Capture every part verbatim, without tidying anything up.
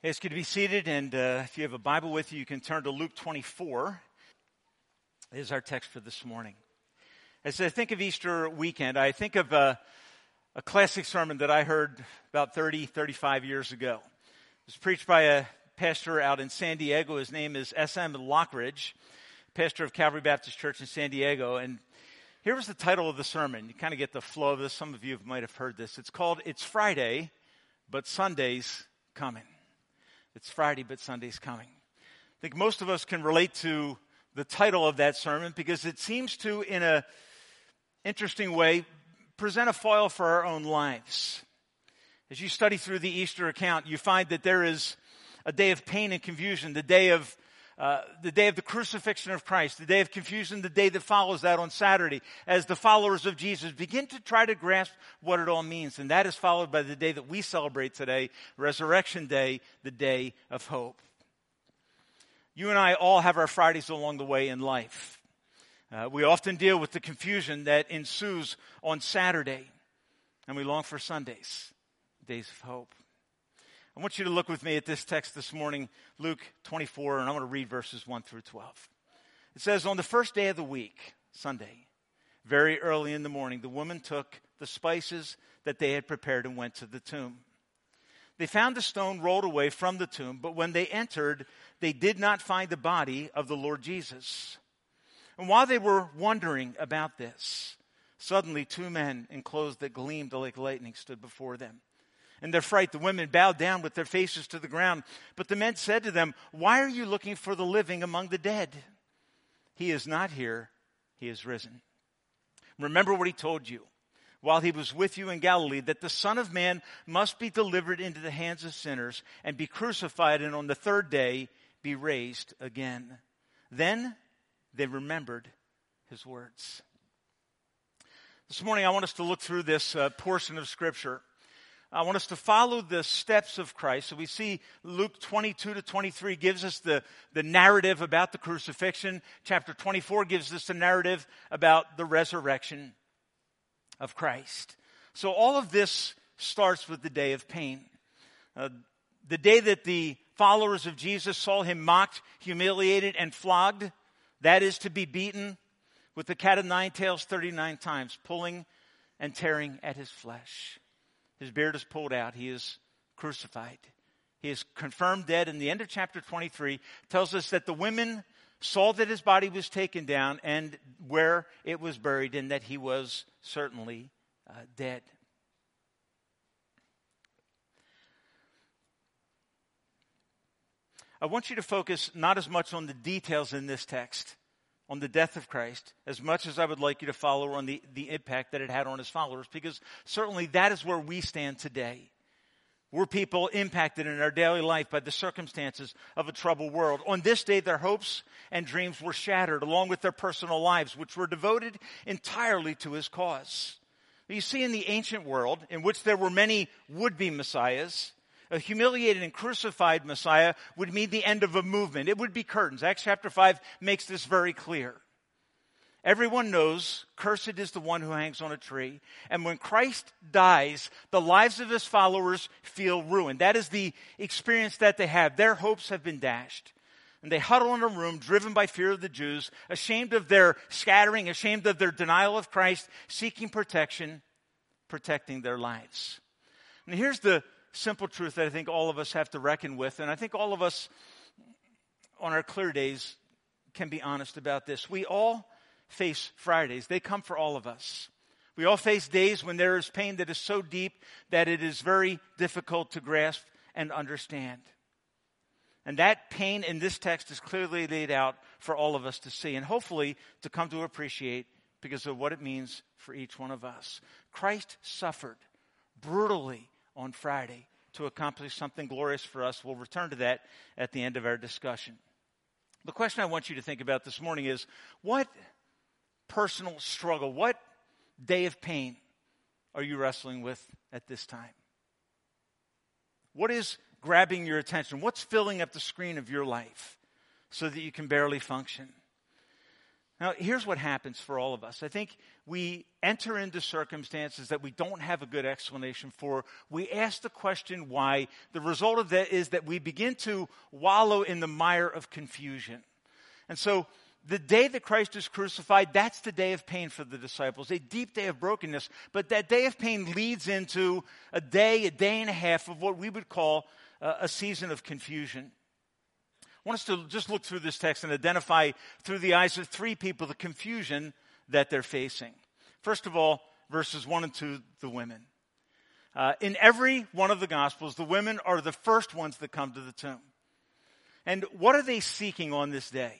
Hey, it's good to be seated, and uh, if you have a Bible with you, you can turn to Luke twenty-four. This is our text for this morning. As I think of Easter weekend, I think of uh, a classic sermon that I heard about thirty, thirty-five years ago. It was preached by a pastor out in San Diego. His name is S M Lockridge, pastor of Calvary Baptist Church in San Diego. And here was the title of the sermon. You kind of get the flow of this. Some of you might have heard this. It's called, "It's Friday, but Sunday's Coming." It's Friday, but Sunday's coming. I think most of us can relate to the title of that sermon because it seems to, in an interesting way, present a foil for our own lives. As you study through the Easter account, you find that there is a day of pain and confusion, the day of uh, the day of the crucifixion of Christ, the day of confusion, the day that follows that on Saturday, as the followers of Jesus begin to try to grasp what it all means. And that is followed by the day that we celebrate today, Resurrection Day, the day of hope. You and I all have our Fridays along the way in life. Uh, we often deal with the confusion that ensues on Saturday, and we long for Sundays, days of hope. I want you to look with me at this text this morning, Luke twenty-four, and I'm going to read verses one through twelve. It says, "On the first day of the week, Sunday, very early in the morning, the women took the spices that they had prepared and went to the tomb. They found the stone rolled away from the tomb, but when they entered, they did not find the body of the Lord Jesus. And while they were wondering about this, suddenly two men in clothes that gleamed like lightning stood before them. In their fright, the women bowed down with their faces to the ground. But the men said to them, 'Why are you looking for the living among the dead? He is not here. He is risen. Remember what he told you while he was with you in Galilee, that the Son of Man must be delivered into the hands of sinners and be crucified, and on the third day be raised again.' Then they remembered his words." This morning, I want us to look through this uh, portion of Scripture. I want us to follow the steps of Christ. So we see Luke twenty-two to twenty-three gives us the, the narrative about the crucifixion. Chapter twenty-four gives us the narrative about the resurrection of Christ. So all of this starts with the day of pain. Uh, the day that the followers of Jesus saw him mocked, humiliated, and flogged. That is to be beaten with the cat of nine tails thirty-nine times, pulling and tearing at his flesh. His beard is pulled out. He is crucified. He is confirmed dead. And the end of chapter twenty-three tells us that the women saw that his body was taken down and where it was buried, and that he was certainly uh, dead. I want you to focus not as much on the details in this text, on the death of Christ, as much as I would like you to follow on the, the impact that it had on his followers, because certainly that is where we stand today. We're people impacted in our daily life by the circumstances of a troubled world. On this day, their hopes and dreams were shattered, along with their personal lives, which were devoted entirely to his cause. You see, in the ancient world, in which there were many would-be messiahs, a humiliated and crucified Messiah would mean the end of a movement. It would be curtains. Acts chapter five makes this very clear. Everyone knows, cursed is the one who hangs on a tree. And when Christ dies, the lives of his followers feel ruined. That is the experience that they have. Their hopes have been dashed. And they huddle in a room, driven by fear of the Jews, ashamed of their scattering, ashamed of their denial of Christ, seeking protection, protecting their lives. And here's the simple truth that I think all of us have to reckon with, and I think all of us on our clear days can be honest about this. We all face Fridays. They come for all of us. We all face days when there is pain that is so deep that it is very difficult to grasp and understand. And that pain in this text is clearly laid out for all of us to see, and hopefully to come to appreciate because of what it means for each one of us. Christ suffered brutally on Friday to accomplish something glorious for us. We'll return to that at the end of our discussion. The question I want you to think about this morning is, what personal struggle, what day of pain are you wrestling with at this time? What is grabbing your attention? What's filling up the screen of your life so that you can barely function? Now, here's what happens for all of us. I think we enter into circumstances that we don't have a good explanation for. We ask the question why. The result of that is that we begin to wallow in the mire of confusion. And so the day that Christ is crucified, that's the day of pain for the disciples, a deep day of brokenness. But that day of pain leads into a day, a day and a half of what we would call uh, a season of confusion. I want us to just look through this text and identify through the eyes of three people the confusion that they're facing. First of all, verses one and two, the women. Uh, in every one of the Gospels, the women are the first ones that come to the tomb. And what are they seeking on this day?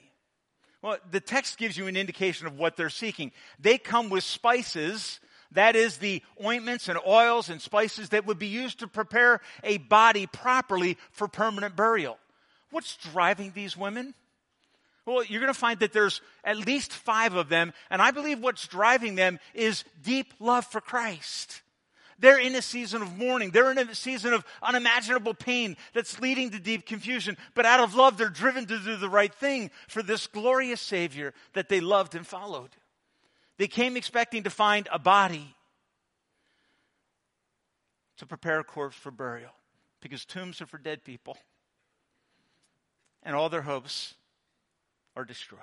Well, the text gives you an indication of what they're seeking. They come with spices, that is the ointments and oils and spices that would be used to prepare a body properly for permanent burial. What's driving these women? Well, you're going to find that there's at least five of them, and I believe what's driving them is deep love for Christ. They're in a season of mourning. They're in a season of unimaginable pain that's leading to deep confusion, but out of love, they're driven to do the right thing for this glorious Savior that they loved and followed. They came expecting to find a body to prepare a corpse for burial, because tombs are for dead people. And all their hopes are destroyed.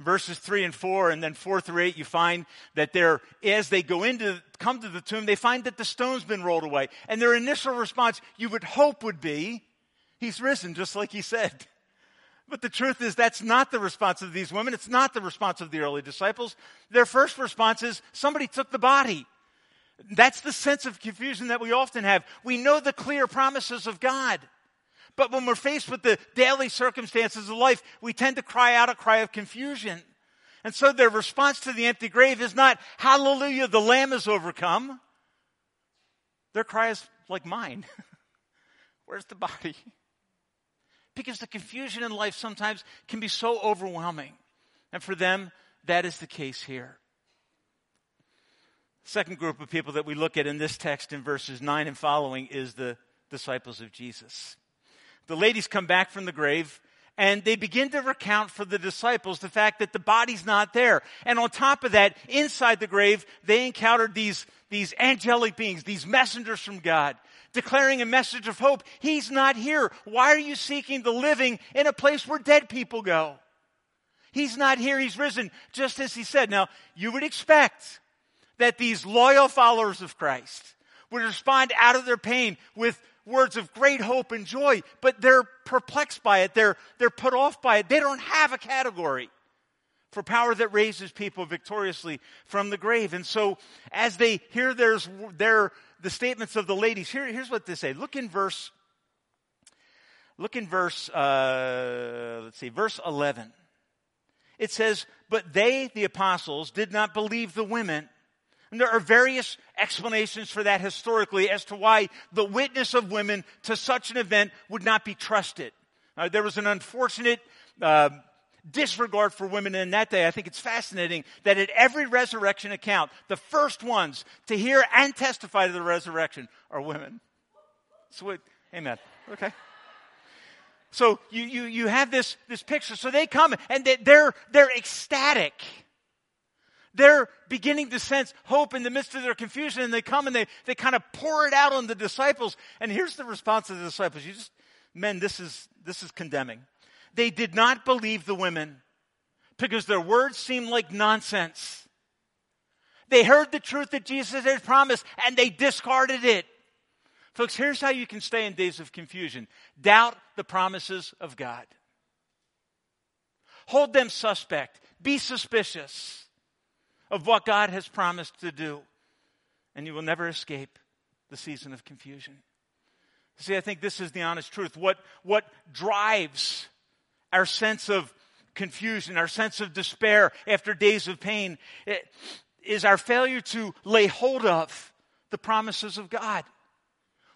Verses three and four and then four through eight, you find that they're, as they go into, come to the tomb, they find that the stone's been rolled away. And their initial response, you would hope, would be, he's risen, just like he said. But the truth is, that's not the response of these women. It's not the response of the early disciples. Their first response is, somebody took the body. That's the sense of confusion that we often have. We know the clear promises of God. But when we're faced with the daily circumstances of life, we tend to cry out a cry of confusion. And so their response to the empty grave is not, hallelujah, the Lamb is overcome. Their cry is like mine. Where's the body? Because the confusion in life sometimes can be so overwhelming. And for them, that is the case here. Second group of people that we look at in this text in verses nine and following is the disciples of Jesus. The ladies come back from the grave, and they begin to recount for the disciples the fact that the body's not there. And on top of that, inside the grave, they encountered these, these angelic beings, these messengers from God, declaring a message of hope. He's not here. Why are you seeking the living in a place where dead people go? He's not here. He's risen, just as he said. Now, you would expect that these loyal followers of Christ would respond out of their pain with words of great hope and joy, but they're perplexed by it. They're, they're put off by it. They don't have a category for power that raises people victoriously from the grave. And so as they hear there's, their, the statements of the ladies, here, here's what they say. Look in verse, look in verse, uh, let's see, verse eleven. It says, but they, the apostles, did not believe the women. And there are various explanations for that historically as to why the witness of women to such an event would not be trusted. Uh, there was an unfortunate uh, disregard for women in that day. I think it's fascinating that at every resurrection account, the first ones to hear and testify to the resurrection are women. So, it, amen. Okay. So you you you have this this picture. So they come and they, they're they're ecstatic. They're beginning to sense hope in the midst of their confusion, and they come and they, they kind of pour it out on the disciples. And here's the response of the disciples. You just, men, this is, this is condemning. They did not believe the women because their words seemed like nonsense. They heard the truth that Jesus had promised, and they discarded it. Folks, here's how you can stay in days of confusion. Doubt the promises of God. Hold them suspect. Be suspicious of what God has promised to do, and you will never escape the season of confusion. See, I think this is the honest truth. What, what drives our sense of confusion, our sense of despair after days of pain, is our failure to lay hold of the promises of God.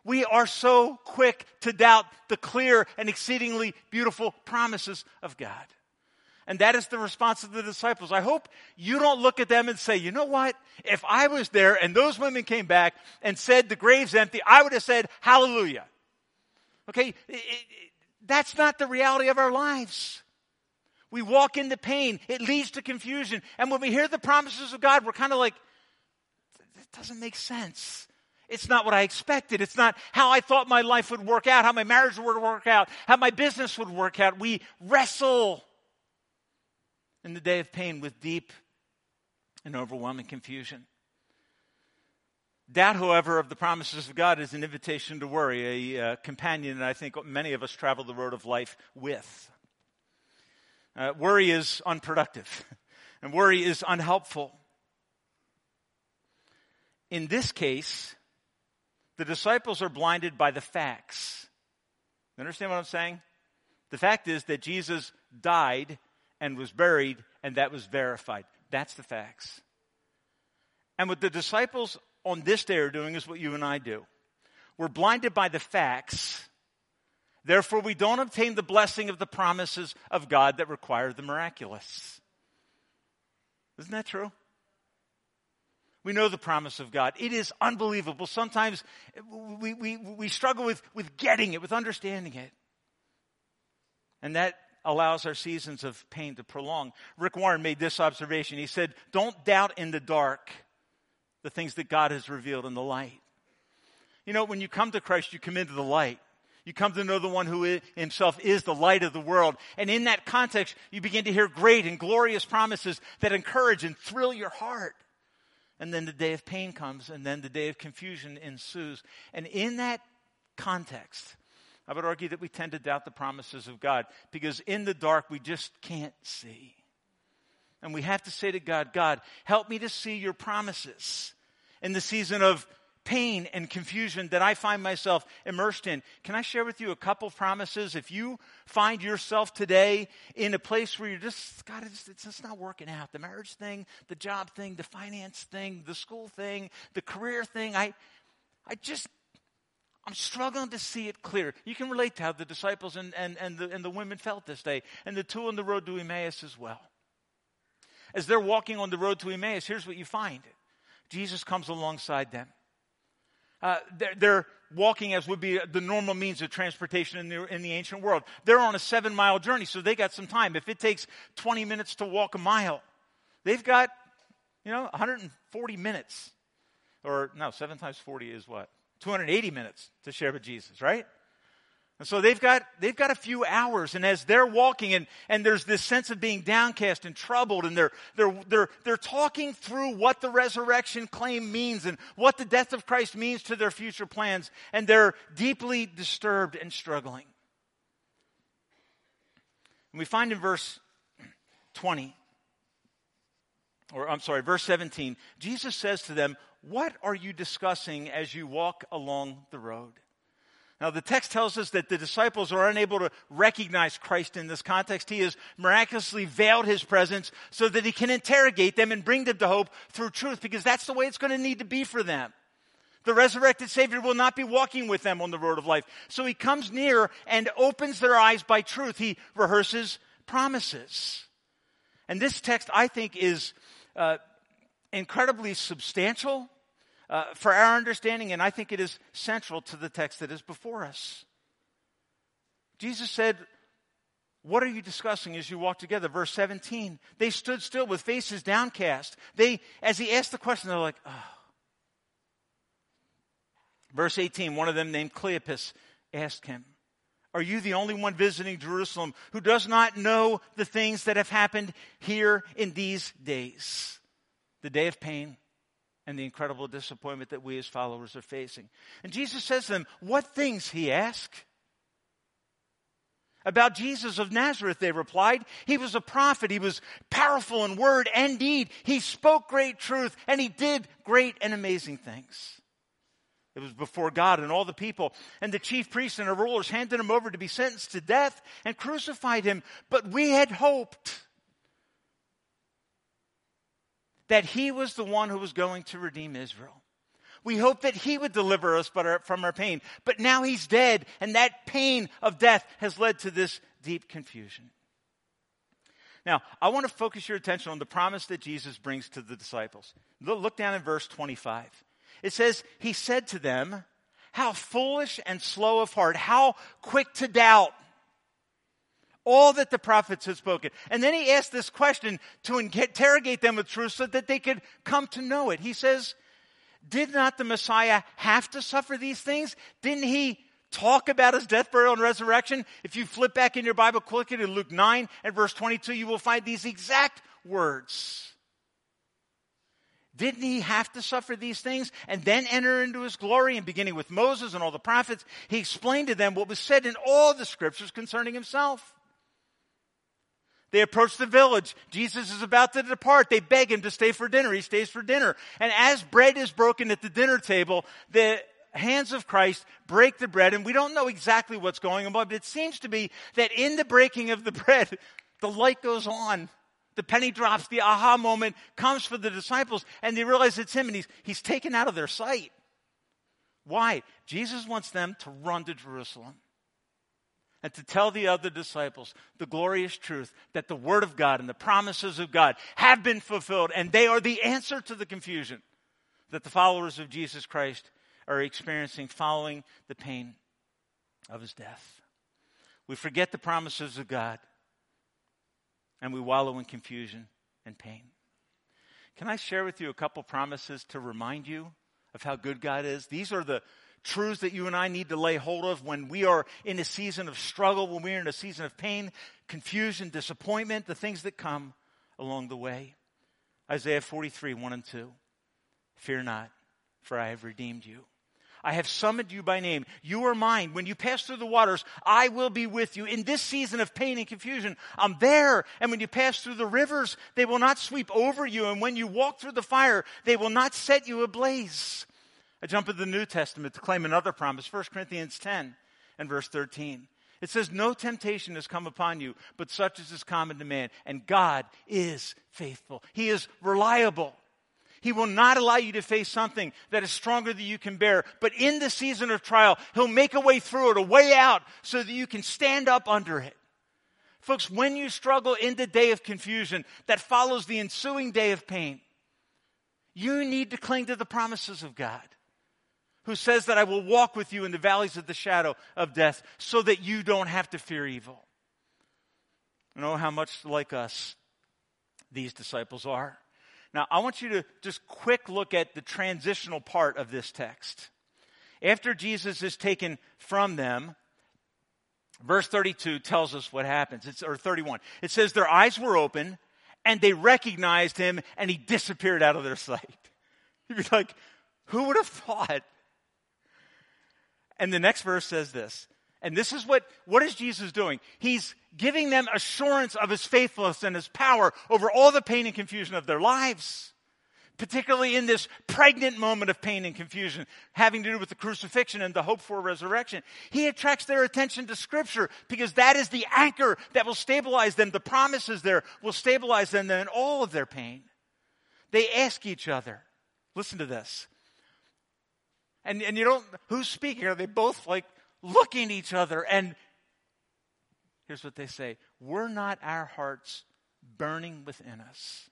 We are so quick to doubt the clear and exceedingly beautiful promises of God. And that is the response of the disciples. I hope you don't look at them and say, you know what? If I was there and those women came back and said the grave's empty, I would have said, hallelujah. Okay? It, it, that's not the reality of our lives. We walk into pain. It leads to confusion. And when we hear the promises of God, we're kind of like, that doesn't make sense. It's not what I expected. It's not how I thought my life would work out, how my marriage would work out, how my business would work out. We wrestle in the day of pain with deep and overwhelming confusion. Doubt, however, of the promises of God is an invitation to worry, a uh, companion that I think many of us travel the road of life with. Uh, worry is unproductive, and worry is unhelpful. In this case, the disciples are blinded by the facts. You understand what I'm saying? The fact is that Jesus died and was buried, and that was verified. That's the facts. And what the disciples on this day are doing is what you and I do. We're blinded by the facts. Therefore, we don't obtain the blessing of the promises of God that require the miraculous. Isn't that true? We know the promise of God. It is unbelievable. Sometimes we, we, we struggle with, with getting it, with understanding it. And that allows our seasons of pain to prolong. Rick Warren made this observation. He said, don't doubt in the dark the things that God has revealed in the light. You know, when you come to Christ, you come into the light. You come to know the one who is, himself is the light of the world. And in that context, you begin to hear great and glorious promises that encourage and thrill your heart. And then the day of pain comes, and then the day of confusion ensues. And in that context, I would argue that we tend to doubt the promises of God, because in the dark, we just can't see. And we have to say to God, God, help me to see your promises in the season of pain and confusion that I find myself immersed in. Can I share with you a couple promises? If you find yourself today in a place where you're just, God, it's, it's just not working out. The marriage thing, the job thing, the finance thing, the school thing, the career thing. I, I just, I'm struggling to see it clear. You can relate to how the disciples and, and, and, the, and the women felt this day. And the two on the road to Emmaus as well. As they're walking on the road to Emmaus, here's what you find. Jesus comes alongside them. Uh, they're, they're walking as would be the normal means of transportation in the, in the ancient world. They're on a seven-mile journey, so they got some time. If it takes twenty minutes to walk a mile, they've got, you know, one hundred forty minutes. Or, no, seven times forty is what? two hundred eighty minutes to share with Jesus, right? And so they've got they've got a few hours, and as they're walking, and, and there's this sense of being downcast and troubled, and they're they're they're they're talking through what the resurrection claim means and what the death of Christ means to their future plans, and they're deeply disturbed and struggling. And we find in verse twenty, or I'm sorry, verse seventeen, Jesus says to them, "What are you discussing as you walk along the road?" Now, the text tells us that the disciples are unable to recognize Christ in this context. He has miraculously veiled his presence so that he can interrogate them and bring them to hope through truth, because that's the way it's going to need to be for them. The resurrected Savior will not be walking with them on the road of life. So he comes near and opens their eyes by truth. He rehearses promises. And this text, I think, is uh, incredibly substantial Uh, for our understanding, and I think it is central to the text that is before us. Jesus said, "What are you discussing as you walk together?" Verse seventeen, they stood still with faces downcast. They, as he asked the question, they're like, oh. Verse eighteen, one of them named Cleopas asked him, "Are you the only one visiting Jerusalem who does not know the things that have happened here in these days?" The day of pain and the incredible disappointment that we as followers are facing. And Jesus says to them, "What things?" he asked. "About Jesus of Nazareth," they replied. "He was a prophet. He was powerful in word and deed. He spoke great truth, and he did great and amazing things. It was before God and all the people. And the chief priests and the rulers handed him over to be sentenced to death and crucified him. But we had hoped that he was the one who was going to redeem Israel. We hoped that he would deliver us from our pain. But now he's dead, and that pain of death has led to this deep confusion." Now, I want to focus your attention on the promise that Jesus brings to the disciples. Look down in verse twenty-five. It says, he said to them, "How foolish and slow of heart, how quick to doubt. all that the prophets had spoken. And then he asked this question to interrogate them with truth so that they could come to know it. He says, did not the Messiah have to suffer these things? Didn't he talk about his death, burial, and resurrection? If you flip back in your Bible quickly to Luke nine and verse twenty-two, you will find these exact words. Didn't he have to suffer these things and then enter into his glory? And beginning with Moses and all the prophets, he explained to them what was said in all the scriptures concerning himself. They approach the village. Jesus is about to depart. They beg him to stay for dinner. He stays for dinner. And as bread is broken at the dinner table, the hands of Christ break the bread. And we don't know exactly what's going on, but it seems to be that in the breaking of the bread, the light goes on. The penny drops. The aha moment comes for the disciples, and they realize it's him, and he's, he's taken out of their sight. Why? Jesus wants them to run to Jerusalem and to tell the other disciples the glorious truth that the word of God and the promises of God have been fulfilled, and they are the answer to the confusion that the followers of Jesus Christ are experiencing following the pain of his death. We forget the promises of God, and we wallow in confusion and pain. Can I share with you a couple promises to remind you of how good God is? These are the truths that you and I need to lay hold of when we are in a season of struggle, when we are in a season of pain, confusion, disappointment, the things that come along the way. Isaiah forty-three, one and two. Fear not, for I have redeemed you. I have summoned you by name. You are mine. When you pass through the waters, I will be with you. In this season of pain and confusion, I'm there. And when you pass through the rivers, they will not sweep over you. And when you walk through the fire, they will not set you ablaze. I jump into the New Testament to claim another promise. First Corinthians ten and verse thirteen. It says, no temptation has come upon you, but such as is common to man. And God is faithful. He is reliable. He will not allow you to face something that is stronger than you can bear. But in the season of trial, he'll make a way through it, a way out, so that you can stand up under it. Folks, when you struggle in the day of confusion that follows the ensuing day of pain, you need to cling to the promises of God, who says that I will walk with you in the valleys of the shadow of death so that you don't have to fear evil. You know how much like us these disciples are. Now, I want you to just quick look at the transitional part of this text. After Jesus is taken from them, verse thirty-two tells us what happens, it's, or thirty-one. It says, their eyes were open, and they recognized him, and he disappeared out of their sight. You'd be like, who would have thought? And the next verse says this. And this is what, what is Jesus doing? He's giving them assurance of his faithfulness and his power over all the pain and confusion of their lives, particularly in this pregnant moment of pain and confusion, having to do with the crucifixion and the hope for resurrection. He attracts their attention to Scripture because that is the anchor that will stabilize them. The promises there will stabilize them in all of their pain. They ask each other, listen to this. And, and you don't, who's speaking? Are they both like, looking at each other, and here's what they say. Were not our hearts burning within us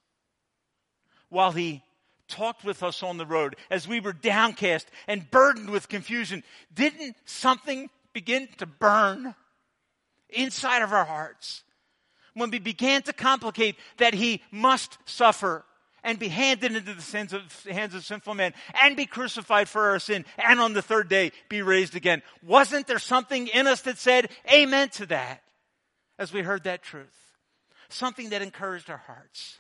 while he talked with us on the road as we were downcast and burdened with confusion? Didn't something begin to burn inside of our hearts when we began to complicate that he must suffer and be handed into the sins of, hands of sinful men, and be crucified for our sin, and on the third day be raised again? Wasn't there something in us that said amen to that as we heard that truth? Something that encouraged our hearts.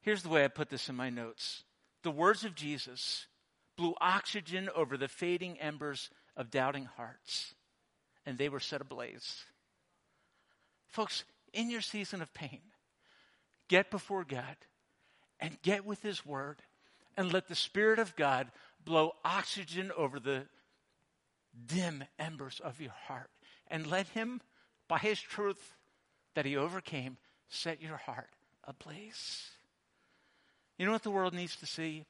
Here's the way I put this in my notes. The words of Jesus blew oxygen over the fading embers of doubting hearts, and they were set ablaze. Folks, in your season of pain, get before God and get with his word and let the Spirit of God blow oxygen over the dim embers of your heart, and let him, by his truth that he overcame, set your heart ablaze. You know what the world needs to see?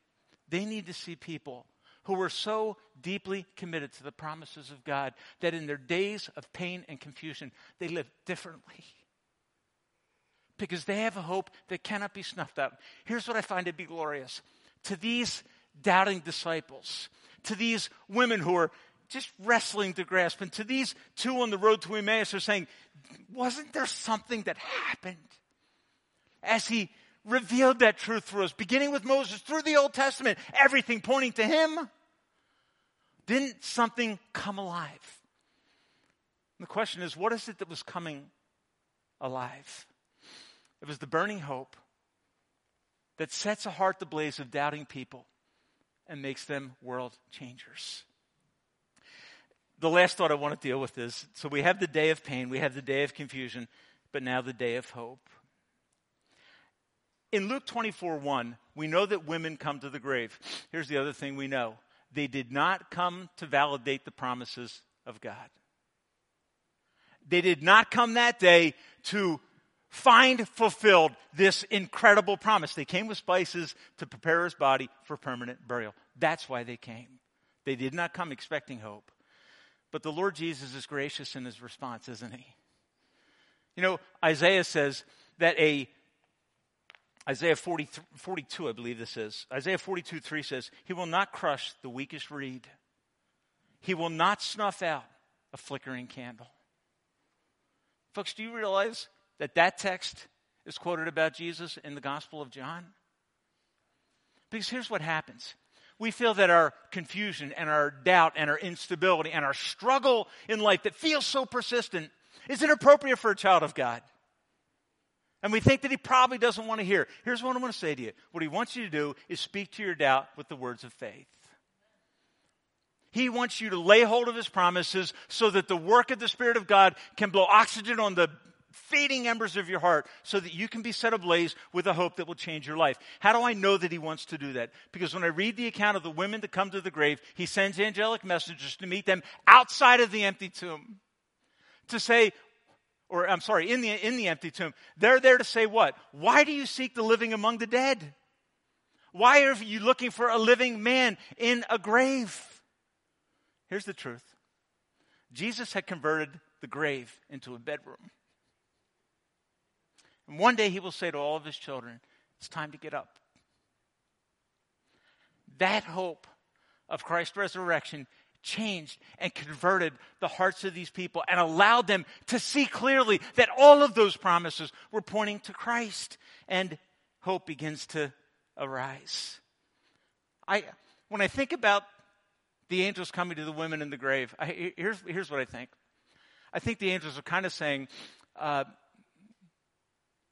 They need to see people who were so deeply committed to the promises of God that in their days of pain and confusion, they lived differently, because they have a hope that cannot be snuffed out. Here's what I find to be glorious. To these doubting disciples, to these women who are just wrestling to grasp. And to these two on the road to Emmaus are saying, wasn't there something that happened as he revealed that truth for us, beginning with Moses, through the Old Testament, everything pointing to him? Didn't something come alive? And the question is, what is it that was coming alive? It was the burning hope that sets a heart the blaze of doubting people and makes them world changers. The last thought I want to deal with is, so we have the day of pain, we have the day of confusion, but now the day of hope. In Luke twenty-four one, we know that women come to the grave. Here's the other thing we know. They did not come to validate the promises of God. They did not come that day to find fulfilled this incredible promise. They came with spices to prepare his body for permanent burial. That's why they came. They did not come expecting hope. But the Lord Jesus is gracious in his response, isn't he? You know, Isaiah says that a Isaiah forty-two, I believe this is. Isaiah forty-two three says, he will not crush the weakest reed. He will not snuff out a flickering candle. Folks, do you realize that that text is quoted about Jesus in the Gospel of John? Because here's what happens. We feel that our confusion and our doubt and our instability and our struggle in life that feels so persistent is inappropriate for a child of God. And we think that he probably doesn't want to hear. Here's what I want to say to you. What he wants you to do is speak to your doubt with the words of faith. He wants you to lay hold of his promises so that the work of the Spirit of God can blow oxygen on the fading embers of your heart so that you can be set ablaze with a hope that will change your life. How do I know that he wants to do that? Because when I read the account of the women that come to the grave, he sends angelic messengers to meet them outside of the empty tomb to say, Or I'm sorry, in the, in the empty tomb. They're there to say what? Why do you seek the living among the dead? Why are you looking for a living man in a grave? Here's the truth. Jesus had converted the grave into a bedroom. And one day he will say to all of his children, it's time to get up. That hope of Christ's resurrection changed and converted the hearts of these people and allowed them to see clearly that all of those promises were pointing to Christ, and hope begins to arise. I, when I think about the angels coming to the women in the grave, I, here's, here's what I think. I think the angels are kind of saying, uh,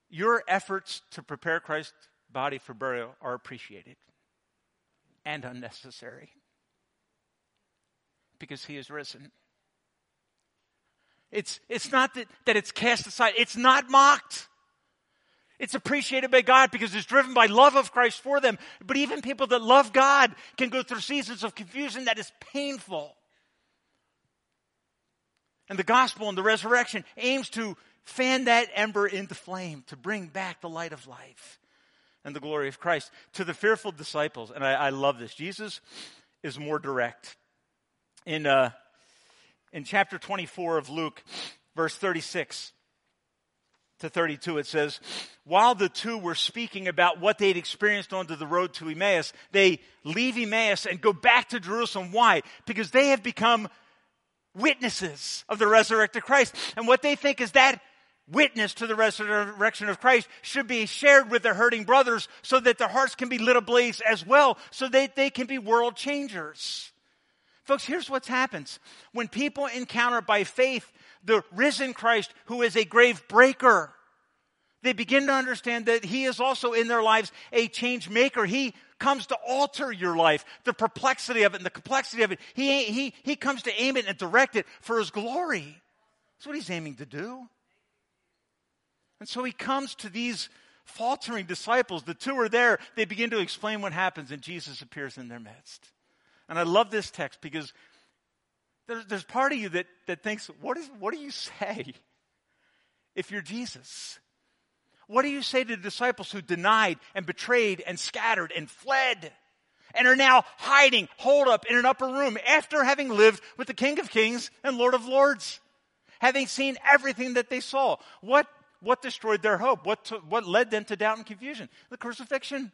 your efforts to prepare Christ's body for burial are appreciated and unnecessary, because he is risen. It's, it's not that, that it's cast aside. It's not mocked. It's appreciated by God because it's driven by love of Christ for them. But even people that love God can go through seasons of confusion that is painful. And the gospel and the resurrection aims to fan that ember into flame, to bring back the light of life and the glory of Christ to the fearful disciples. And I, I love this. Jesus is more direct. In uh, in chapter twenty-four of Luke, verse thirty-six to thirty-two, it says, while the two were speaking about what they'd experienced onto the road to Emmaus, they leave Emmaus and go back to Jerusalem. Why? Because they have become witnesses of the resurrected Christ. And what they think is that witness to the resurrection of Christ should be shared with their hurting brothers so that their hearts can be lit ablaze as well, so that they can be world changers. Folks, here's what happens. When people encounter by faith the risen Christ, who is a grave breaker, they begin to understand that he is also in their lives a change maker. He comes to alter your life, the perplexity of it and the complexity of it. He, he, he comes to aim it and direct it for his glory. That's what he's aiming to do. And so he comes to these faltering disciples. The two are there. They begin to explain what happens, and Jesus appears in their midst. And I love this text because there's, there's part of you that, that thinks, what is, what do you say if you're Jesus? What do you say to the disciples who denied and betrayed and scattered and fled and are now hiding, holed up in an upper room after having lived with the King of Kings and Lord of Lords, having seen everything that they saw? What, what destroyed their hope? What, to, what led them to doubt and confusion? The crucifixion.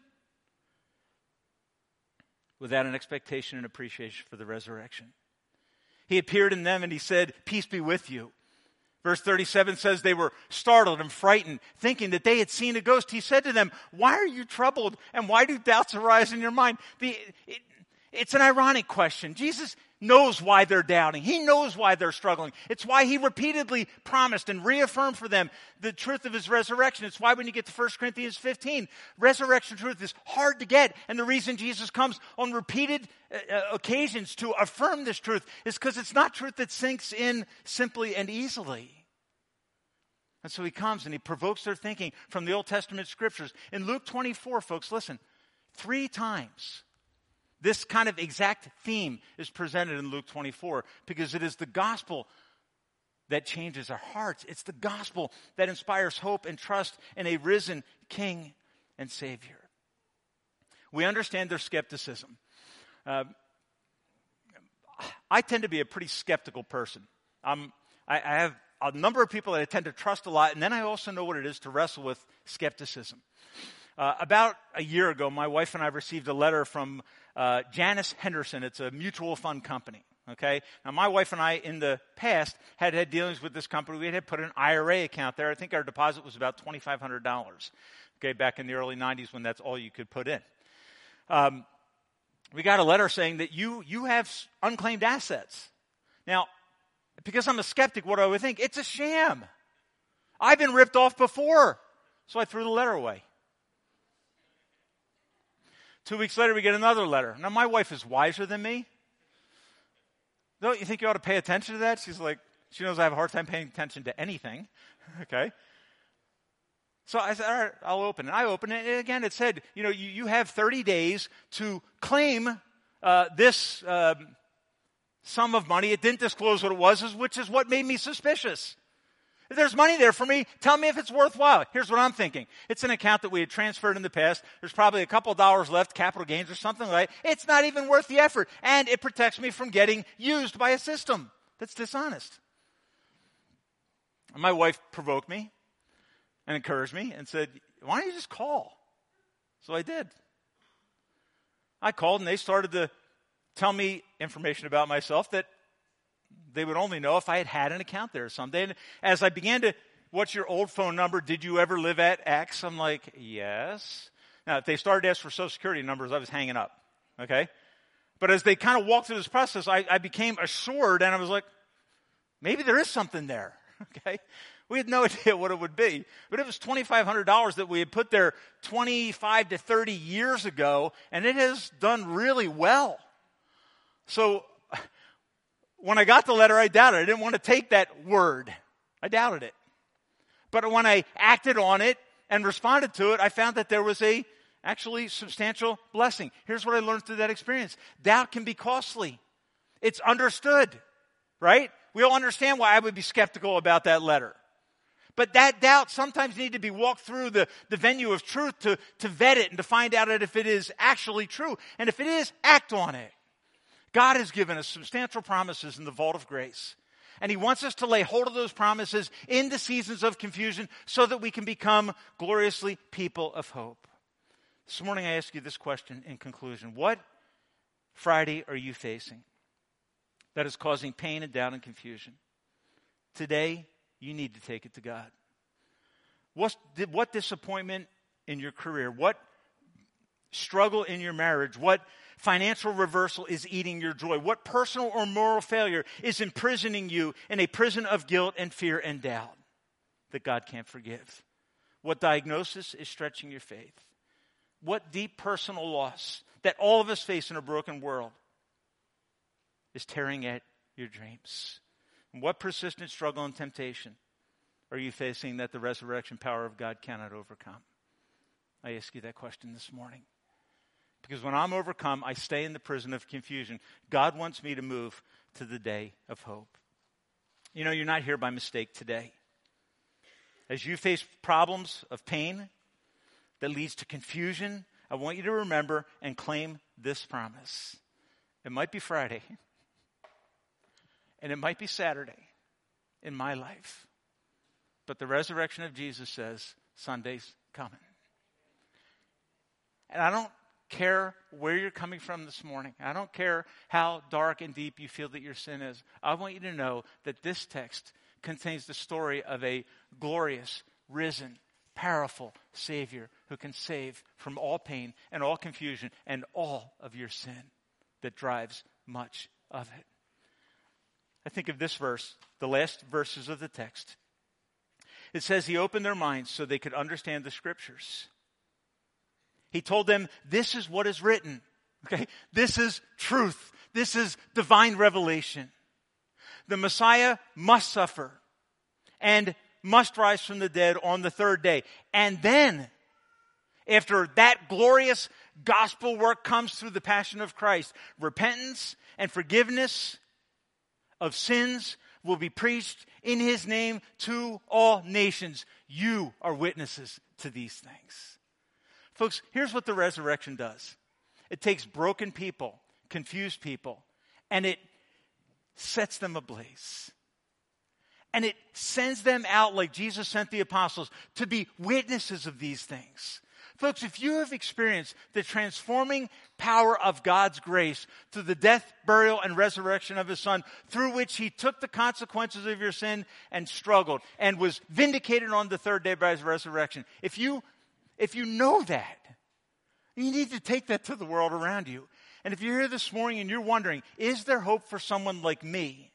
Without an expectation and appreciation for the resurrection. He appeared in them and he said, peace be with you. Verse thirty-seven says they were startled and frightened, thinking that they had seen a ghost. He said to them, why are you troubled and why do doubts arise in your mind? The, it, it's an ironic question. Jesus knows why they're doubting. He knows why they're struggling. It's why he repeatedly promised and reaffirmed for them the truth of his resurrection. It's why when you get to First Corinthians fifteen, resurrection truth is hard to get. And the reason Jesus comes on repeated uh, occasions to affirm this truth is because it's not truth that sinks in simply and easily. And so he comes and he provokes their thinking from the Old Testament scriptures. In Luke twenty-four, folks, listen, three times this kind of exact theme is presented in Luke twenty-four because it is the gospel that changes our hearts. It's the gospel that inspires hope and trust in a risen King and Savior. We understand their skepticism. Uh, I tend to be a pretty skeptical person. I'm, I, I have a number of people that I tend to trust a lot, and then I also know what it is to wrestle with skepticism. Uh, about a year ago, my wife and I received a letter from uh, Janice Henderson. It's a mutual fund company, okay? Now, my wife and I, in the past, had had dealings with this company. We had put an I R A account there. I think our deposit was about twenty-five hundred dollars, okay, back in the early nineties when that's all you could put in. Um, we got a letter saying that you you have unclaimed assets. Now, because I'm a skeptic, what do I would think? It's a sham. I've been ripped off before. So I threw the letter away. Two weeks later, we get another letter. Now, my wife is wiser than me. Don't you think you ought to pay attention to that? She's like, she knows I have a hard time paying attention to anything. Okay. So I said, all right, I'll open it. I opened it. And again, it said, you know, you, you have thirty days to claim uh, this um, sum of money. It didn't disclose what it was, which is what made me suspicious. If there's money there for me, tell me if it's worthwhile. Here's what I'm thinking. It's an account that we had transferred in the past. There's probably a couple dollars left, capital gains or something like that. It's not even worth the effort. And it protects me from getting used by a system that's dishonest. And my wife provoked me and encouraged me and said, why don't you just call? So I did. I called and they started to tell me information about myself that they would only know if I had had an account there someday. And as I began to, what's your old phone number? Did you ever live at X? I'm like, yes. Now, if they started to ask for social security numbers, I was hanging up, okay? But as they kind of walked through this process, I, I became assured, and I was like, maybe there is something there, okay? We had no idea what it would be. But it was twenty-five hundred dollars that we had put there twenty-five to thirty years ago, and it has done really well. So when I got the letter, I doubted it. I didn't want to take that word. I doubted it. But when I acted on it and responded to it, I found that there was a actually substantial blessing. Here's what I learned through that experience. Doubt can be costly. It's understood, right? We all understand why I would be skeptical about that letter. But that doubt sometimes needs to be walked through the, the venue of truth to, to vet it and to find out if it is actually true. And if it is, act on it. God has given us substantial promises in the vault of grace. And he wants us to lay hold of those promises in the seasons of confusion so that we can become gloriously people of hope. This morning I ask you this question in conclusion. What Friday are you facing that is causing pain and doubt and confusion? Today, you need to take it to God. What's, what disappointment in your career? What struggle in your marriage? What financial reversal is eating your joy? What personal or moral failure is imprisoning you in a prison of guilt and fear and doubt that God can't forgive? What diagnosis is stretching your faith? What deep personal loss that all of us face in a broken world is tearing at your dreams? And what persistent struggle and temptation are you facing that the resurrection power of God cannot overcome? I ask you that question this morning. Because when I'm overcome, I stay in the prison of confusion. God wants me to move to the day of hope. You know, you're not here by mistake today. As you face problems of pain that leads to confusion, I want you to remember and claim this promise. It might be Friday, and it might be Saturday in my life. But the resurrection of Jesus says, Sunday's coming. And I don't care where you're coming from this morning. I don't care how dark and deep you feel that your sin is. I want you to know that this text contains the story of a glorious, risen, powerful Savior who can save from all pain and all confusion and all of your sin that drives much of it. I think of this verse, the last verses of the text. It says, he opened their minds so they could understand the scriptures. He told them, this is what is written. Okay? This is truth. This is divine revelation. The Messiah must suffer and must rise from the dead on the third day. And then, after that glorious gospel work comes through the passion of Christ, repentance and forgiveness of sins will be preached in his name to all nations. You are witnesses to these things. Folks, here's what the resurrection does. It takes broken people, confused people, and it sets them ablaze. And it sends them out like Jesus sent the apostles to be witnesses of these things. Folks, if you have experienced the transforming power of God's grace through the death, burial, and resurrection of his Son, through which he took the consequences of your sin and struggled and was vindicated on the third day by his resurrection, if you, if you know that, you need to take that to the world around you. And if you're here this morning and you're wondering, is there hope for someone like me?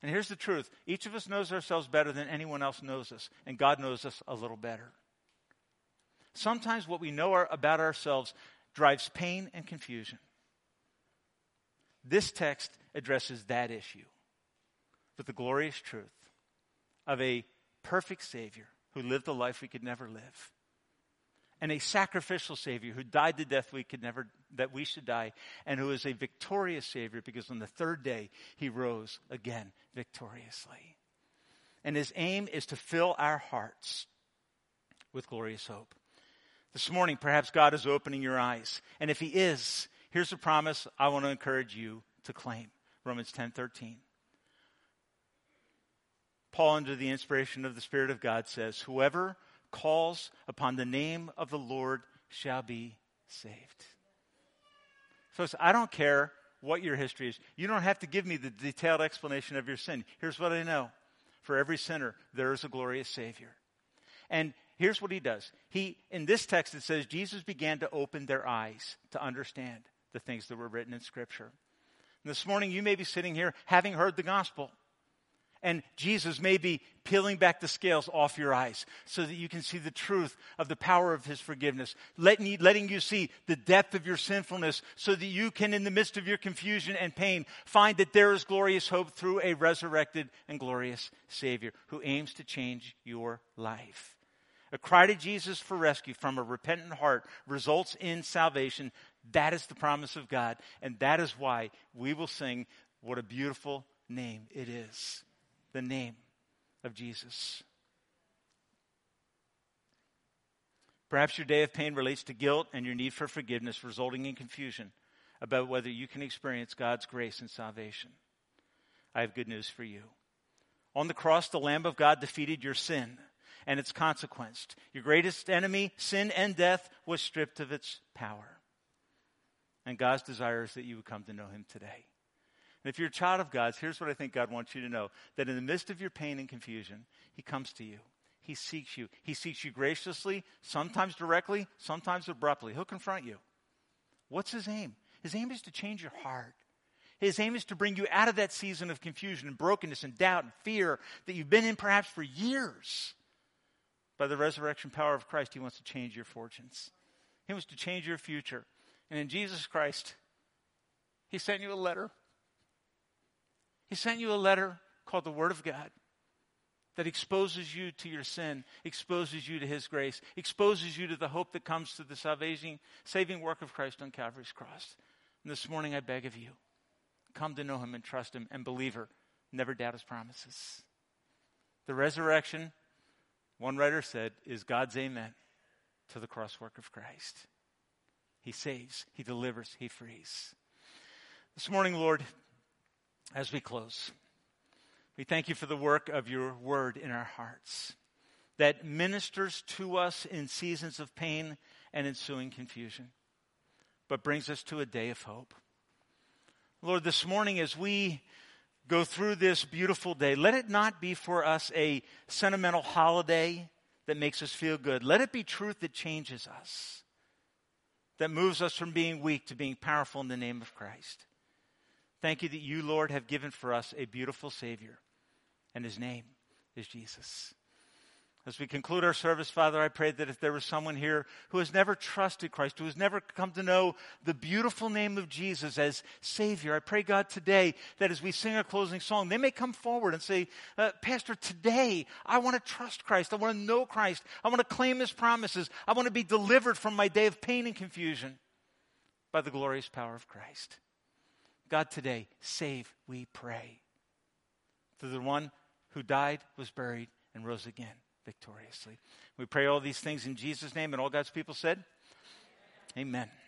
And here's the truth. Each of us knows ourselves better than anyone else knows us, and God knows us a little better. Sometimes what we know our, about ourselves drives pain and confusion. This text addresses that issue with the glorious truth of a perfect Savior who lived a life we could never live, and a sacrificial Savior who died the death we could never, that we should die, and who is a victorious Savior because on the third day he rose again victoriously. And his aim is to fill our hearts with glorious hope. This morning, perhaps God is opening your eyes. And if he is, here's a promise I want to encourage you to claim. Romans ten thirteen. Paul, under the inspiration of the Spirit of God, says, whoever calls upon the name of the Lord shall be saved. So I don't care what your history is. You don't have to give me the detailed explanation of your sin. Here's what I know. For every sinner, there is a glorious Savior. And here's what he does. He, in this text, it says, Jesus began to open their eyes to understand the things that were written in Scripture. And this morning, you may be sitting here having heard the gospel. And Jesus may be peeling back the scales off your eyes so that you can see the truth of the power of his forgiveness, letting you, letting you see the depth of your sinfulness so that you can, in the midst of your confusion and pain, find that there is glorious hope through a resurrected and glorious Savior who aims to change your life. A cry to Jesus for rescue from a repentant heart results in salvation. That is the promise of God. And that is why we will sing, what a beautiful name it is. The name of Jesus. Perhaps your day of pain relates to guilt and your need for forgiveness, resulting in confusion about whether you can experience God's grace and salvation. I have good news for you. On the cross, the Lamb of God defeated your sin and its consequence. Your greatest enemy, sin and death, was stripped of its power. And God's desire is that you would come to know him today. And if you're a child of God's, here's what I think God wants you to know. That in the midst of your pain and confusion, he comes to you. He seeks you. He seeks you graciously, sometimes directly, sometimes abruptly. He'll confront you. What's his aim? His aim is to change your heart. His aim is to bring you out of that season of confusion and brokenness and doubt and fear that you've been in perhaps for years. By the resurrection power of Christ, he wants to change your fortunes. He wants to change your future. And in Jesus Christ, he sent you a letter. He sent you a letter called the Word of God that exposes you to your sin, exposes you to his grace, exposes you to the hope that comes through the salvation, saving work of Christ on Calvary's cross. And this morning, I beg of you, come to know him and trust him. And believer, never doubt his promises. The resurrection, one writer said, is God's amen to the cross work of Christ. He saves, he delivers, he frees. This morning, Lord, as we close, we thank you for the work of your word in our hearts that ministers to us in seasons of pain and ensuing confusion. but brings us to a day of hope. Lord, this morning as we go through this beautiful day, let it not be for us a sentimental holiday that makes us feel good. Let it be truth that changes us, that moves us from being weak to being powerful in the name of Christ. Thank you that you, Lord, have given for us a beautiful Savior, and his name is Jesus. As we conclude our service, Father, I pray that if there was someone here who has never trusted Christ, who has never come to know the beautiful name of Jesus as Savior, I pray, God, today that as we sing our closing song, they may come forward and say, uh, Pastor, today I want to trust Christ. I want to know Christ. I want to claim his promises. I want to be delivered from my day of pain and confusion by the glorious power of Christ. God, today, save, we pray, through the one who died, was buried, and rose again victoriously. We pray all these things in Jesus' name, and all God's people said, amen. Amen.